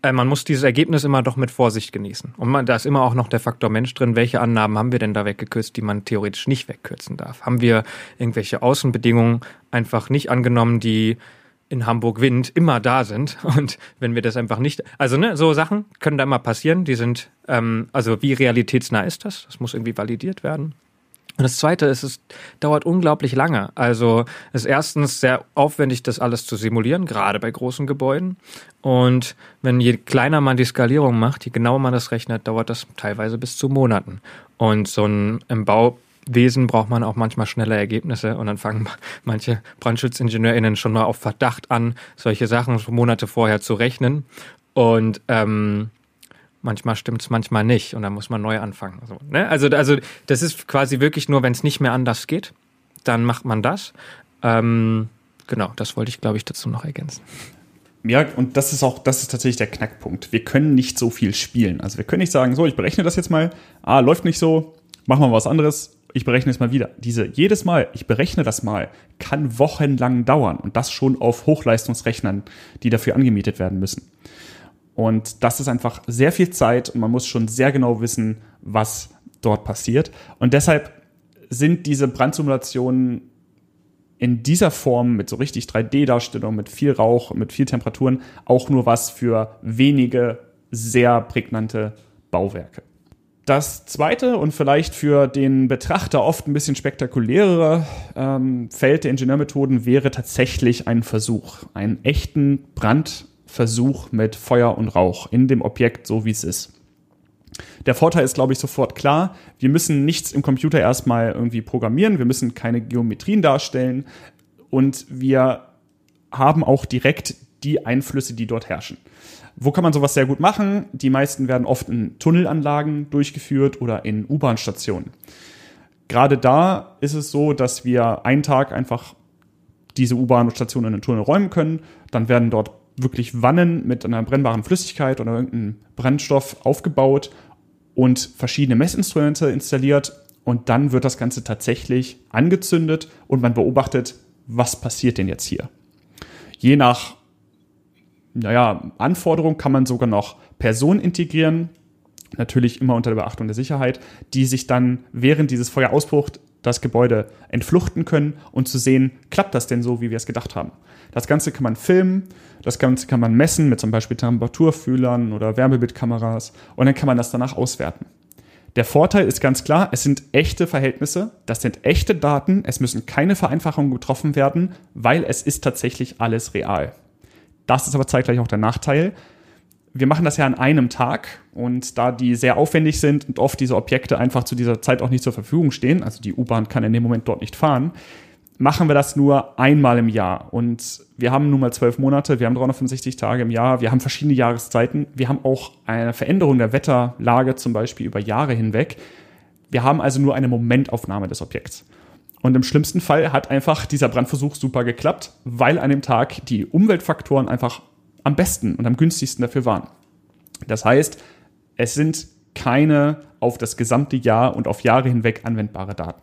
man muss dieses Ergebnis immer doch mit Vorsicht genießen. Und da ist immer auch noch der Faktor Mensch drin, welche Annahmen haben wir denn da weggekürzt, die man theoretisch nicht wegkürzen darf. Haben wir irgendwelche Außenbedingungen einfach nicht angenommen, die in Hamburg Wind immer da sind und wenn wir das einfach nicht, also ne, so Sachen können da immer passieren, die sind, also wie realitätsnah ist das? Das muss irgendwie validiert werden. Und das Zweite ist, es dauert unglaublich lange. Also es ist erstens sehr aufwendig, das alles zu simulieren, gerade bei großen Gebäuden. Und wenn je kleiner man die Skalierung macht, je genauer man das rechnet, dauert das teilweise bis zu Monaten. Und im Bauwesen braucht man auch manchmal schnelle Ergebnisse. Und dann fangen manche BrandschutzingenieurInnen schon mal auf Verdacht an, solche Sachen Monate vorher zu rechnen. Und manchmal stimmt's, manchmal nicht und dann muss man neu anfangen. So, ne? Also das ist quasi wirklich nur, wenn es nicht mehr anders geht, dann macht man das. Genau, das wollte ich, glaube ich, dazu noch ergänzen. Ja, und das ist tatsächlich der Knackpunkt. Wir können nicht so viel spielen. Also wir können nicht sagen, so, ich berechne das jetzt mal. Ah, läuft nicht so, machen wir mal was anderes. Ich berechne es mal wieder. Jedes Mal, ich berechne das mal, kann wochenlang dauern und das schon auf Hochleistungsrechnern, die dafür angemietet werden müssen. Und das ist einfach sehr viel Zeit und man muss schon sehr genau wissen, was dort passiert. Und deshalb sind diese Brandsimulationen in dieser Form mit so richtig 3D-Darstellung, mit viel Rauch, mit viel Temperaturen auch nur was für wenige sehr prägnante Bauwerke. Das zweite und vielleicht für den Betrachter oft ein bisschen spektakulärere Feld der Ingenieurmethoden wäre tatsächlich ein Versuch, einen echten Brandversuch mit Feuer und Rauch in dem Objekt, so wie es ist. Der Vorteil ist, glaube ich, sofort klar. Wir müssen nichts im Computer erstmal irgendwie programmieren. Wir müssen keine Geometrien darstellen. und wir haben auch direkt die Einflüsse, die dort herrschen. Wo kann man sowas sehr gut machen? Die meisten werden oft in Tunnelanlagen durchgeführt oder in U-Bahn-Stationen. Gerade da ist es so, dass wir einen Tag einfach diese U-Bahn-Station in den Tunnel räumen können. Dann werden dort wirklich Wannen mit einer brennbaren Flüssigkeit oder irgendeinem Brennstoff aufgebaut und verschiedene Messinstrumente installiert. Und dann wird das Ganze tatsächlich angezündet und man beobachtet, was passiert denn jetzt hier. Je nach Anforderung kann man sogar noch Personen integrieren, natürlich immer unter der Beachtung der Sicherheit, die sich dann während dieses Feuerausbruchs das Gebäude entfluchten können und zu sehen, klappt das denn so, wie wir es gedacht haben. Das Ganze kann man filmen, das Ganze kann man messen mit zum Beispiel Temperaturfühlern oder Wärmebildkameras und dann kann man das danach auswerten. Der Vorteil ist ganz klar, es sind echte Verhältnisse, das sind echte Daten, es müssen keine Vereinfachungen getroffen werden, weil es ist tatsächlich alles real. Das ist aber zeitgleich auch der Nachteil. Wir machen das ja an einem Tag und da die sehr aufwendig sind und oft diese Objekte einfach zu dieser Zeit auch nicht zur Verfügung stehen, also die U-Bahn kann in dem Moment dort nicht fahren, machen wir das nur einmal im Jahr. Und wir haben nun mal 12 Monate, wir haben 365 Tage im Jahr, wir haben verschiedene Jahreszeiten, wir haben auch eine Veränderung der Wetterlage zum Beispiel über Jahre hinweg. Wir haben also nur eine Momentaufnahme des Objekts. Und im schlimmsten Fall hat einfach dieser Brandversuch super geklappt, weil an dem Tag die Umweltfaktoren einfach am besten und am günstigsten dafür waren. Das heißt, es sind keine auf das gesamte Jahr und auf Jahre hinweg anwendbare Daten.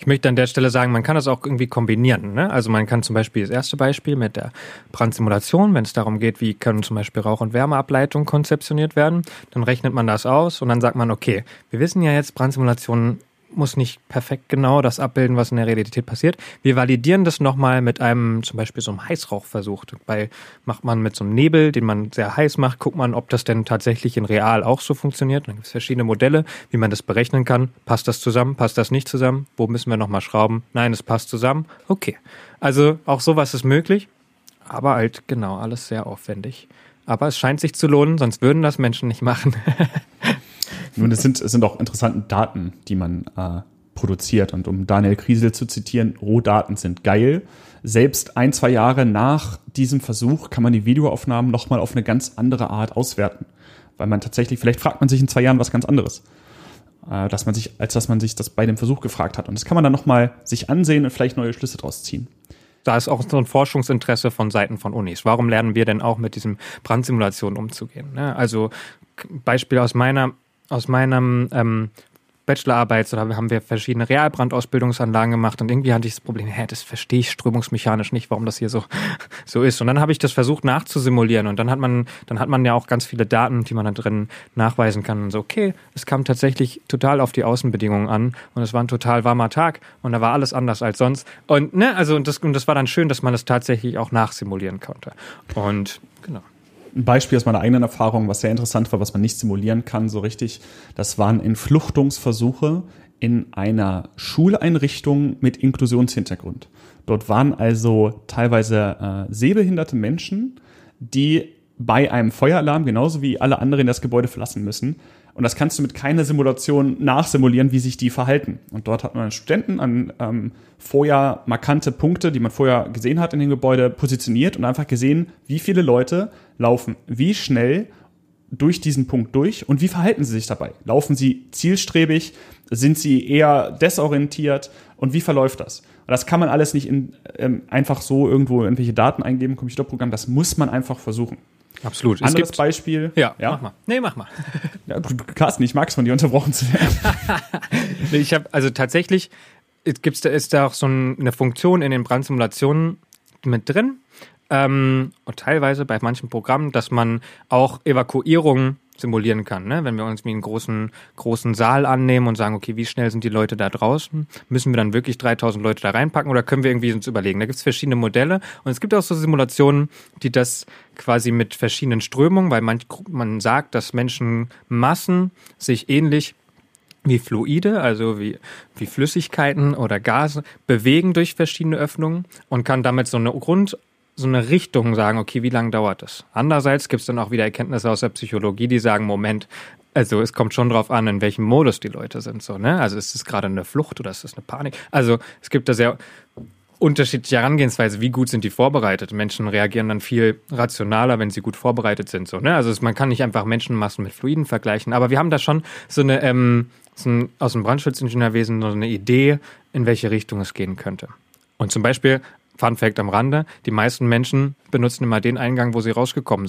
Ich möchte an der Stelle sagen, man kann das auch irgendwie kombinieren, ne? Also man kann zum Beispiel das erste Beispiel mit der Brandsimulation, wenn es darum geht, wie können zum Beispiel Rauch- und Wärmeableitungen konzeptioniert werden, dann rechnet man das aus und dann sagt man, okay, wir wissen ja jetzt, Brandsimulationen muss nicht perfekt genau das abbilden, was in der Realität passiert. Wir validieren das nochmal mit einem, zum Beispiel so einem Heißrauchversuch. Dabei macht man mit so einem Nebel, den man sehr heiß macht, guckt man, ob das denn tatsächlich in real auch so funktioniert. Dann gibt es verschiedene Modelle, wie man das berechnen kann. Passt das zusammen? Passt das nicht zusammen? Wo müssen wir nochmal schrauben? Nein, es passt zusammen. Okay. Also auch sowas ist möglich, aber halt genau, alles sehr aufwendig. Aber es scheint sich zu lohnen, sonst würden das Menschen nicht machen. Nun, es sind auch interessante Daten, die man produziert. Und um Daniel Kriesel zu zitieren, Rohdaten sind geil. Selbst 1-2 Jahre nach diesem Versuch kann man die Videoaufnahmen nochmal auf eine ganz andere Art auswerten. Weil man tatsächlich, vielleicht fragt man sich in 2 Jahren was ganz anderes, als dass man sich das bei dem Versuch gefragt hat. Und das kann man dann nochmal sich ansehen und vielleicht neue Schlüsse draus ziehen. Da ist auch so ein Forschungsinteresse von Seiten von Unis. Warum lernen wir denn auch mit diesen Brandsimulationen umzugehen? Ne? Also Beispiel aus meiner Bachelorarbeit, so, da haben wir verschiedene Realbrandausbildungsanlagen gemacht und irgendwie hatte ich das Problem, das verstehe ich strömungsmechanisch nicht, warum das hier so ist. Und dann habe ich das versucht nachzusimulieren und dann hat man ja auch ganz viele Daten, die man da drin nachweisen kann. Und so, okay, es kam tatsächlich total auf die Außenbedingungen an und es war ein total warmer Tag und da war alles anders als sonst. Und das war dann schön, dass man das tatsächlich auch nachsimulieren konnte. Und genau. Ein Beispiel aus meiner eigenen Erfahrung, was sehr interessant war, was man nicht simulieren kann so richtig, das waren Entfluchtungsversuche in einer Schuleinrichtung mit Inklusionshintergrund. Dort waren also teilweise sehbehinderte Menschen, die bei einem Feueralarm genauso wie alle anderen das Gebäude verlassen müssen. Und das kannst du mit keiner Simulation nachsimulieren, wie sich die verhalten. Und dort hat man Studenten an vorher markante Punkte, die man vorher gesehen hat in dem Gebäude, positioniert und einfach gesehen, wie viele Leute laufen wie schnell durch diesen Punkt durch und wie verhalten sie sich dabei. Laufen sie zielstrebig? Sind sie eher desorientiert? Und wie verläuft das? Und das kann man alles nicht einfach so irgendwo irgendwelche Daten eingeben, Computerprogramm. Das muss man einfach versuchen. Absolut. Anderes Beispiel. Ja, mach mal. Nee, mach mal. Ja, Carsten, ich mag es, von dir unterbrochen zu werden. Ich habe, also tatsächlich, ist da auch so eine Funktion in den Brandsimulationen mit drin. Und teilweise bei manchen Programmen, dass man auch Evakuierungen simulieren kann, ne? Wenn wir uns einen großen Saal annehmen und sagen, okay, wie schnell sind die Leute da draußen? Müssen wir dann wirklich 3000 Leute da reinpacken oder können wir irgendwie uns überlegen? Da gibt es verschiedene Modelle und es gibt auch so Simulationen, die das quasi mit verschiedenen Strömungen, weil man sagt, dass Menschenmassen sich ähnlich wie Fluide, also wie Flüssigkeiten oder Gase, bewegen durch verschiedene Öffnungen und kann damit so eine Richtung sagen, okay, wie lange dauert das? Andererseits gibt es dann auch wieder Erkenntnisse aus der Psychologie, die sagen, Moment, also es kommt schon drauf an, in welchem Modus die Leute sind. So, ne? Also ist es gerade eine Flucht oder ist es eine Panik? Also es gibt da sehr unterschiedliche Herangehensweise, wie gut sind die vorbereitet. Menschen reagieren dann viel rationaler, wenn sie gut vorbereitet sind. So, ne? Also man kann nicht einfach Menschenmassen mit Fluiden vergleichen, aber wir haben da schon so eine aus dem Brandschutzingenieurwesen so eine Idee, in welche Richtung es gehen könnte. Und zum Beispiel, Fun Fact am Rande, die meisten Menschen benutzen immer den Eingang, wo sie reingekommen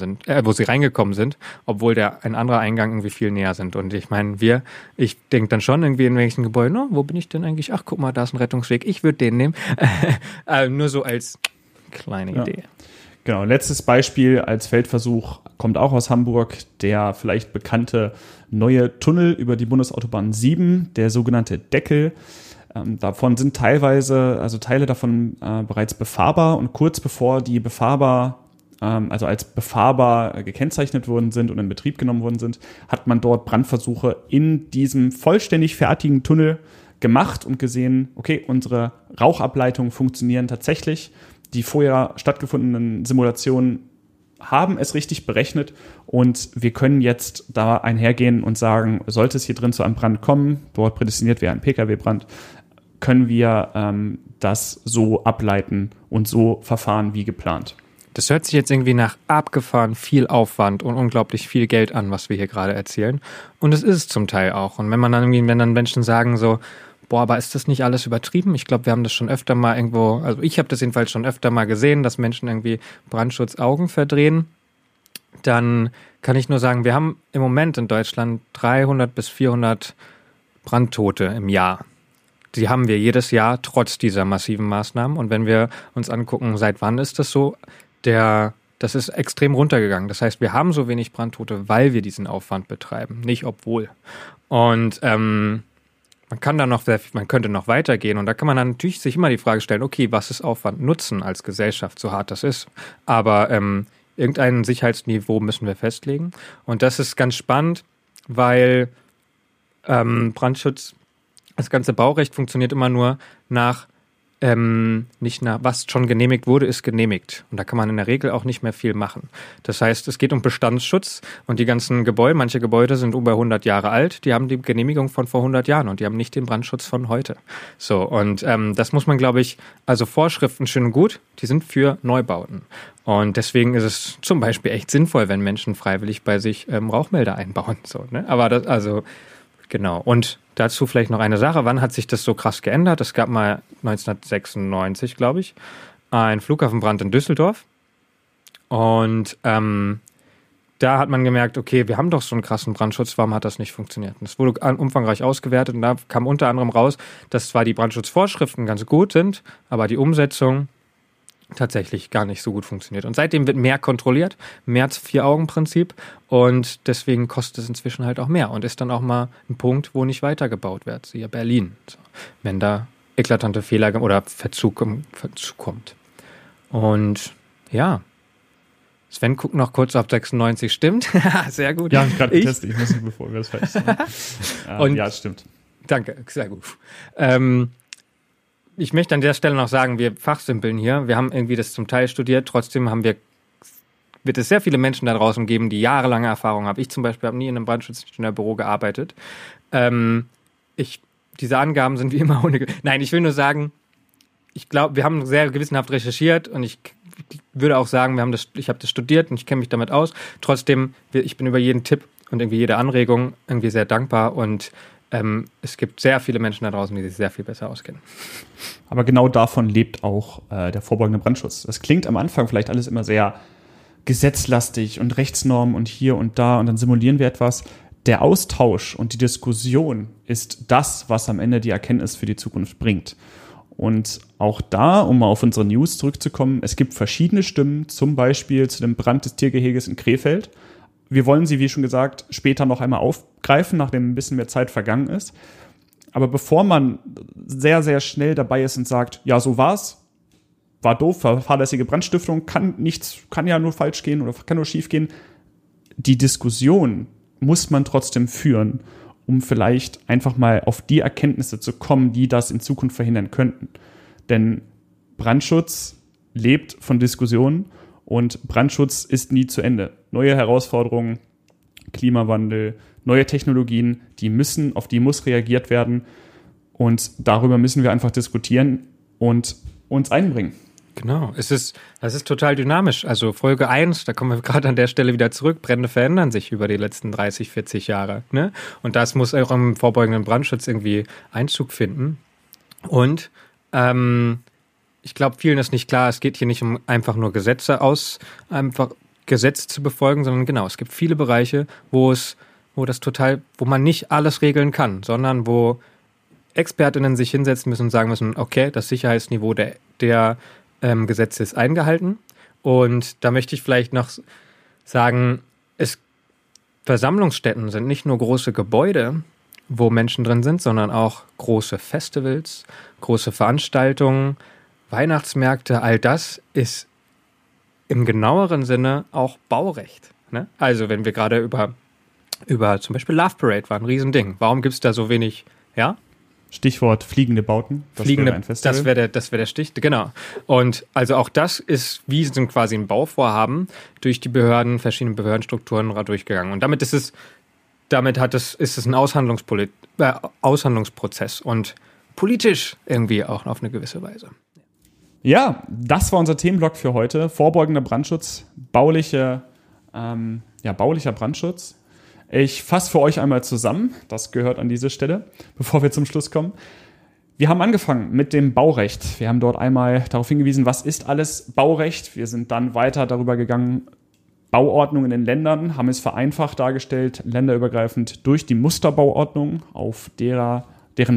sind, obwohl ein anderer Eingang irgendwie viel näher sind. Und ich meine, ich denke dann schon irgendwie in welchen Gebäuden, oh, wo bin ich denn eigentlich? Ach, guck mal, da ist ein Rettungsweg, ich würde den nehmen. Nur so als kleine Idee. Genau, letztes Beispiel als Feldversuch kommt auch aus Hamburg, der vielleicht bekannte neue Tunnel über die Bundesautobahn 7, der sogenannte Deckel. Davon sind Teile davon bereits befahrbar und kurz bevor die befahrbar, also als befahrbar gekennzeichnet worden sind und in Betrieb genommen worden sind, hat man dort Brandversuche in diesem vollständig fertigen Tunnel gemacht und gesehen, okay, unsere Rauchableitungen funktionieren tatsächlich. Die vorher stattgefundenen Simulationen haben es richtig berechnet und wir können jetzt da einhergehen und sagen, sollte es hier drin zu einem Brand kommen, dort prädestiniert wäre ein Pkw-Brand, können wir das so ableiten und so verfahren wie geplant. Das hört sich jetzt irgendwie nach abgefahren viel Aufwand und unglaublich viel Geld an, was wir hier gerade erzählen. Und es ist zum Teil auch. Und wenn dann Menschen sagen so, boah, aber ist das nicht alles übertrieben? Ich glaube, wir haben das schon öfter mal irgendwo, also ich habe das jedenfalls schon öfter mal gesehen, dass Menschen irgendwie Brandschutz-Augen verdrehen. Dann kann ich nur sagen, wir haben im Moment in Deutschland 300 bis 400 Brandtote im Jahr. Die haben wir jedes Jahr trotz dieser massiven Maßnahmen. Und wenn wir uns angucken, seit wann ist das so, das ist extrem runtergegangen. Das heißt, wir haben so wenig Brandtote, weil wir diesen Aufwand betreiben, nicht obwohl. Und man könnte noch weitergehen und da kann man dann natürlich sich immer die Frage stellen, okay, was ist Aufwand Nutzen als Gesellschaft, so hart das ist, aber irgendein Sicherheitsniveau müssen wir festlegen und das ist ganz spannend, weil Brandschutz, das ganze Baurecht funktioniert immer nur nach nicht nach, was schon genehmigt wurde, ist genehmigt. Und da kann man in der Regel auch nicht mehr viel machen. Das heißt, es geht um Bestandsschutz und die ganzen Gebäude, manche Gebäude sind über 100 Jahre alt, die haben die Genehmigung von vor 100 Jahren und die haben nicht den Brandschutz von heute. So, und das muss man, glaube ich, also Vorschriften schön und gut, die sind für Neubauten. Und deswegen ist es zum Beispiel echt sinnvoll, wenn Menschen freiwillig bei sich Rauchmelder einbauen. So, ne? Aber das, also, genau. Und dazu vielleicht noch eine Sache. Wann hat sich das so krass geändert? Es gab mal 1996, glaube ich, einen Flughafenbrand in Düsseldorf. Und da hat man gemerkt, okay, wir haben doch so einen krassen Brandschutz, warum hat das nicht funktioniert? Und es wurde umfangreich ausgewertet und da kam unter anderem raus, dass zwar die Brandschutzvorschriften ganz gut sind, aber die Umsetzung tatsächlich gar nicht so gut funktioniert. Und seitdem wird mehr kontrolliert, mehr zum Vier-Augen-Prinzip und deswegen kostet es inzwischen halt auch mehr und ist dann auch mal ein Punkt, wo nicht weitergebaut wird, siehe Berlin, so, wenn da eklatante Fehler oder Verzug kommt. Und ja, Sven guckt noch kurz, ob 96 stimmt. Sehr gut. Ja, ich habe gerade getestet, ich muss nicht, bevor wir das falsch sagen. Ja, stimmt. Danke, sehr gut. Ich möchte an der Stelle noch sagen, wir fachsimpeln hier. Wir haben irgendwie das zum Teil studiert. Trotzdem wird es sehr viele Menschen da draußen geben, die jahrelange Erfahrung haben. Ich zum Beispiel habe nie in einem Brandschutzingenieurbüro gearbeitet. Diese Angaben sind wie immer ohne... Nein, ich will nur sagen, ich glaube, wir haben sehr gewissenhaft recherchiert und ich würde auch sagen, ich habe das studiert und ich kenne mich damit aus. Trotzdem, ich bin über jeden Tipp und irgendwie jede Anregung irgendwie sehr dankbar und es gibt sehr viele Menschen da draußen, die sich sehr viel besser auskennen. Aber genau davon lebt auch der vorbeugende Brandschutz. Das klingt am Anfang vielleicht alles immer sehr gesetzlastig und Rechtsnormen und hier und da und dann simulieren wir etwas. Der Austausch und die Diskussion ist das, was am Ende die Erkenntnis für die Zukunft bringt. Und auch da, um mal auf unsere News zurückzukommen, es gibt verschiedene Stimmen, zum Beispiel zu dem Brand des Tiergeheges in Krefeld. Wir wollen sie, wie schon gesagt, später noch einmal aufgreifen, nachdem ein bisschen mehr Zeit vergangen ist. Aber bevor man sehr, sehr schnell dabei ist und sagt, ja, so war's, war doof, fahrlässige Brandstiftung, kann ja nur falsch gehen oder kann nur schief gehen. Die Diskussion muss man trotzdem führen, um vielleicht einfach mal auf die Erkenntnisse zu kommen, die das in Zukunft verhindern könnten. Denn Brandschutz lebt von Diskussionen. Und Brandschutz ist nie zu Ende. Neue Herausforderungen, Klimawandel, neue Technologien, auf die muss reagiert werden. Und darüber müssen wir einfach diskutieren und uns einbringen. Genau, das ist total dynamisch. Also Folge 1, da kommen wir gerade an der Stelle wieder zurück, Brände verändern sich über die letzten 30, 40 Jahre. Ne? Und das muss auch im vorbeugenden Brandschutz irgendwie Einzug finden. Und ich glaube, vielen ist nicht klar, es geht hier nicht um einfach nur Gesetze zu befolgen, sondern genau, es gibt viele Bereiche, wo man nicht alles regeln kann, sondern wo ExpertInnen sich hinsetzen müssen und sagen müssen, okay, das Sicherheitsniveau der Gesetze ist eingehalten. Und da möchte ich vielleicht noch sagen, Versammlungsstätten sind nicht nur große Gebäude, wo Menschen drin sind, sondern auch große Festivals, große Veranstaltungen, Weihnachtsmärkte, all das ist im genaueren Sinne auch Baurecht. Ne? Also wenn wir gerade über zum Beispiel Love Parade war ein Riesending. Warum gibt es da so wenig... Ja? Stichwort fliegende Bauten. Das wäre der Stich, genau. Und also auch das ist wie so quasi ein Bauvorhaben durch die Behörden, verschiedene Behördenstrukturen durchgegangen. Und damit ist es ein Aushandlungsprozess und politisch irgendwie auch auf eine gewisse Weise. Ja, das war unser Themenblock für heute. Vorbeugender Brandschutz, baulicher Brandschutz. Ich fasse für euch einmal zusammen, das gehört an diese Stelle, bevor wir zum Schluss kommen. Wir haben angefangen mit dem Baurecht. Wir haben dort einmal darauf hingewiesen, was ist alles Baurecht. Wir sind dann weiter darüber gegangen, Bauordnungen in Ländern, haben es vereinfacht dargestellt, länderübergreifend durch die Musterbauordnung, auf deren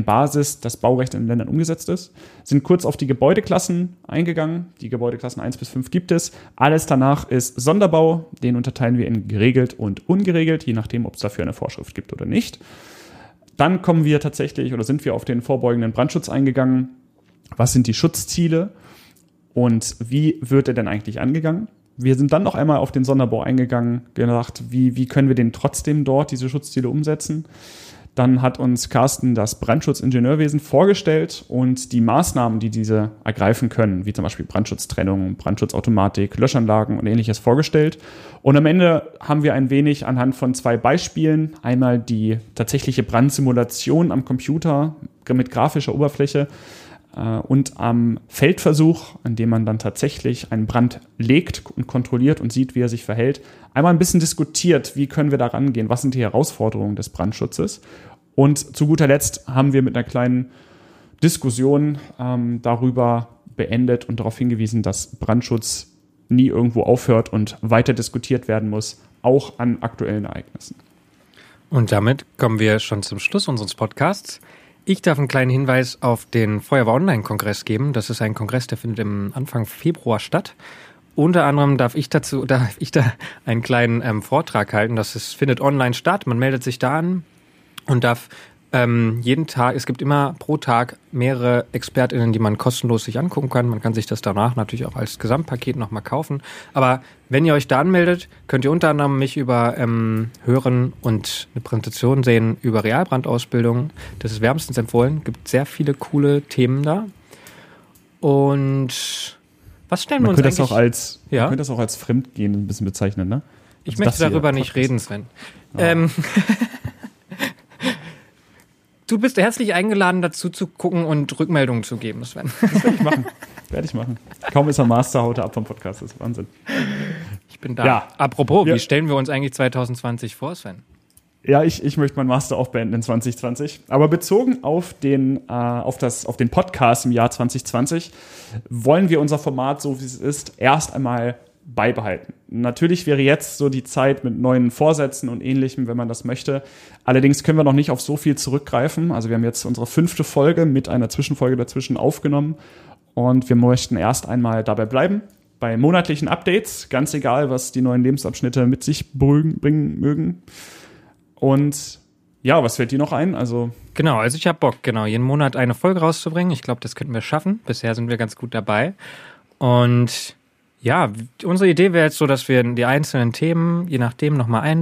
Basis das Baurecht in Ländern umgesetzt ist, sind kurz auf die Gebäudeklassen eingegangen. Die Gebäudeklassen 1 bis 5 gibt es. Alles danach ist Sonderbau. Den unterteilen wir in geregelt und ungeregelt, je nachdem, ob es dafür eine Vorschrift gibt oder nicht. Dann kommen wir tatsächlich oder sind wir auf den vorbeugenden Brandschutz eingegangen. Was sind die Schutzziele und wie wird er denn eigentlich angegangen? Wir sind dann noch einmal auf den Sonderbau eingegangen, gedacht, wie können wir den trotzdem dort, diese Schutzziele umsetzen? Dann hat uns Carsten das Brandschutzingenieurwesen vorgestellt und die Maßnahmen, die diese ergreifen können, wie zum Beispiel Brandschutztrennung, Brandschutzautomatik, Löschanlagen und Ähnliches vorgestellt. Und am Ende haben wir ein wenig anhand von 2 Beispielen, einmal die tatsächliche Brandsimulation am Computer mit grafischer Oberfläche und am Feldversuch, an dem man dann tatsächlich einen Brand legt und kontrolliert und sieht, wie er sich verhält, einmal ein bisschen diskutiert, wie können wir da rangehen, was sind die Herausforderungen des Brandschutzes. Und zu guter Letzt haben wir mit einer kleinen Diskussion darüber beendet und darauf hingewiesen, dass Brandschutz nie irgendwo aufhört und weiter diskutiert werden muss, auch an aktuellen Ereignissen. Und damit kommen wir schon zum Schluss unseres Podcasts. Ich darf einen kleinen Hinweis auf den Feuerwehr-Online-Kongress geben. Das ist ein Kongress, der findet im Anfang Februar statt. Unter anderem darf ich da einen kleinen Vortrag halten. Das findet online statt. Man meldet sich da an und darf jeden Tag, es gibt immer pro Tag mehrere ExpertInnen, die man kostenlos sich angucken kann. Man kann sich das danach natürlich auch als Gesamtpaket nochmal kaufen. Aber wenn ihr euch da anmeldet, könnt ihr unter anderem mich über hören und eine Präsentation sehen über Realbrandausbildung. Das ist wärmstens empfohlen. Es gibt sehr viele coole Themen da. Und was stellen wir uns eigentlich... Man könnte das auch als Fremdgehen ein bisschen bezeichnen, ne? Also ich möchte darüber nicht reden, Sven. Ja. Du bist herzlich eingeladen, dazu zu gucken und Rückmeldungen zu geben, Sven. Das werde ich machen. Kaum ist er Master, haut er ab vom Podcast. Das ist Wahnsinn. Ich bin da. Ja. Apropos, wie stellen wir uns eigentlich 2020 vor, Sven? Ja, ich möchte meinen Master auch beenden in 2020. Aber bezogen auf den Podcast im Jahr 2020 wollen wir unser Format, so wie es ist, erst einmal beibehalten. Natürlich wäre jetzt so die Zeit mit neuen Vorsätzen und Ähnlichem, wenn man das möchte. Allerdings können wir noch nicht auf so viel zurückgreifen. Also wir haben jetzt unsere 5. Folge mit einer Zwischenfolge dazwischen aufgenommen und wir möchten erst einmal dabei bleiben. Bei monatlichen Updates, ganz egal, was die neuen Lebensabschnitte mit sich bringen mögen. Und ja, was fällt dir noch ein? Also ich habe Bock, jeden Monat eine Folge rauszubringen. Ich glaube, das könnten wir schaffen. Bisher sind wir ganz gut dabei. Und ja, unsere Idee wäre jetzt so, dass wir die einzelnen Themen, je nachdem, nochmal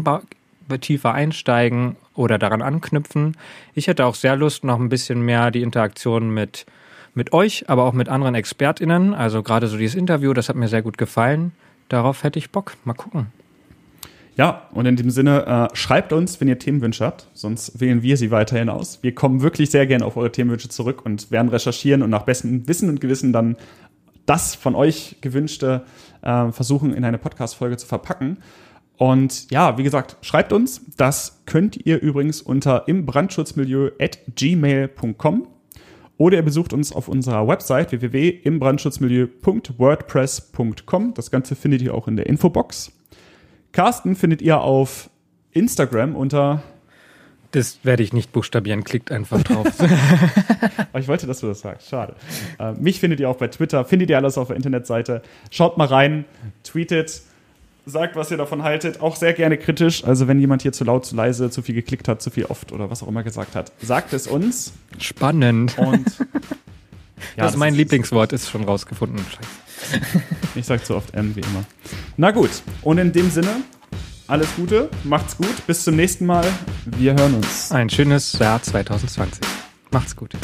tiefer einsteigen oder daran anknüpfen. Ich hätte auch sehr Lust, noch ein bisschen mehr die Interaktion mit euch, aber auch mit anderen ExpertInnen. Also gerade so dieses Interview, das hat mir sehr gut gefallen. Darauf hätte ich Bock. Mal gucken. Ja, und in dem Sinne, schreibt uns, wenn ihr Themenwünsche habt, sonst wählen wir sie weiterhin aus. Wir kommen wirklich sehr gerne auf eure Themenwünsche zurück und werden recherchieren und nach bestem Wissen und Gewissen dann das von euch gewünschte versuchen, in eine Podcast-Folge zu verpacken. Und ja, wie gesagt, schreibt uns. Das könnt ihr übrigens unter imbrandschutzmilieu@gmail.com oder ihr besucht uns auf unserer Website www.imbrandschutzmilieu.wordpress.com. Das Ganze findet ihr auch in der Infobox. Carsten findet ihr auf Instagram unter... Das werde ich nicht buchstabieren, klickt einfach drauf. Aber ich wollte, dass du das sagst, schade. Mich findet ihr auch bei Twitter, findet ihr alles auf der Internetseite. Schaut mal rein, tweetet, sagt, was ihr davon haltet. Auch sehr gerne kritisch, also wenn jemand hier zu laut, zu leise, zu viel geklickt hat, zu viel oft oder was auch immer gesagt hat, sagt es uns. Spannend. Und ja, das ist mein Lieblingswort, ist schon rausgefunden. Scheiße. Ich sage zu oft M, wie immer. Na gut, und in dem Sinne... Alles Gute, macht's gut, bis zum nächsten Mal. Wir hören uns. Ein schönes Jahr 2020. Macht's gut.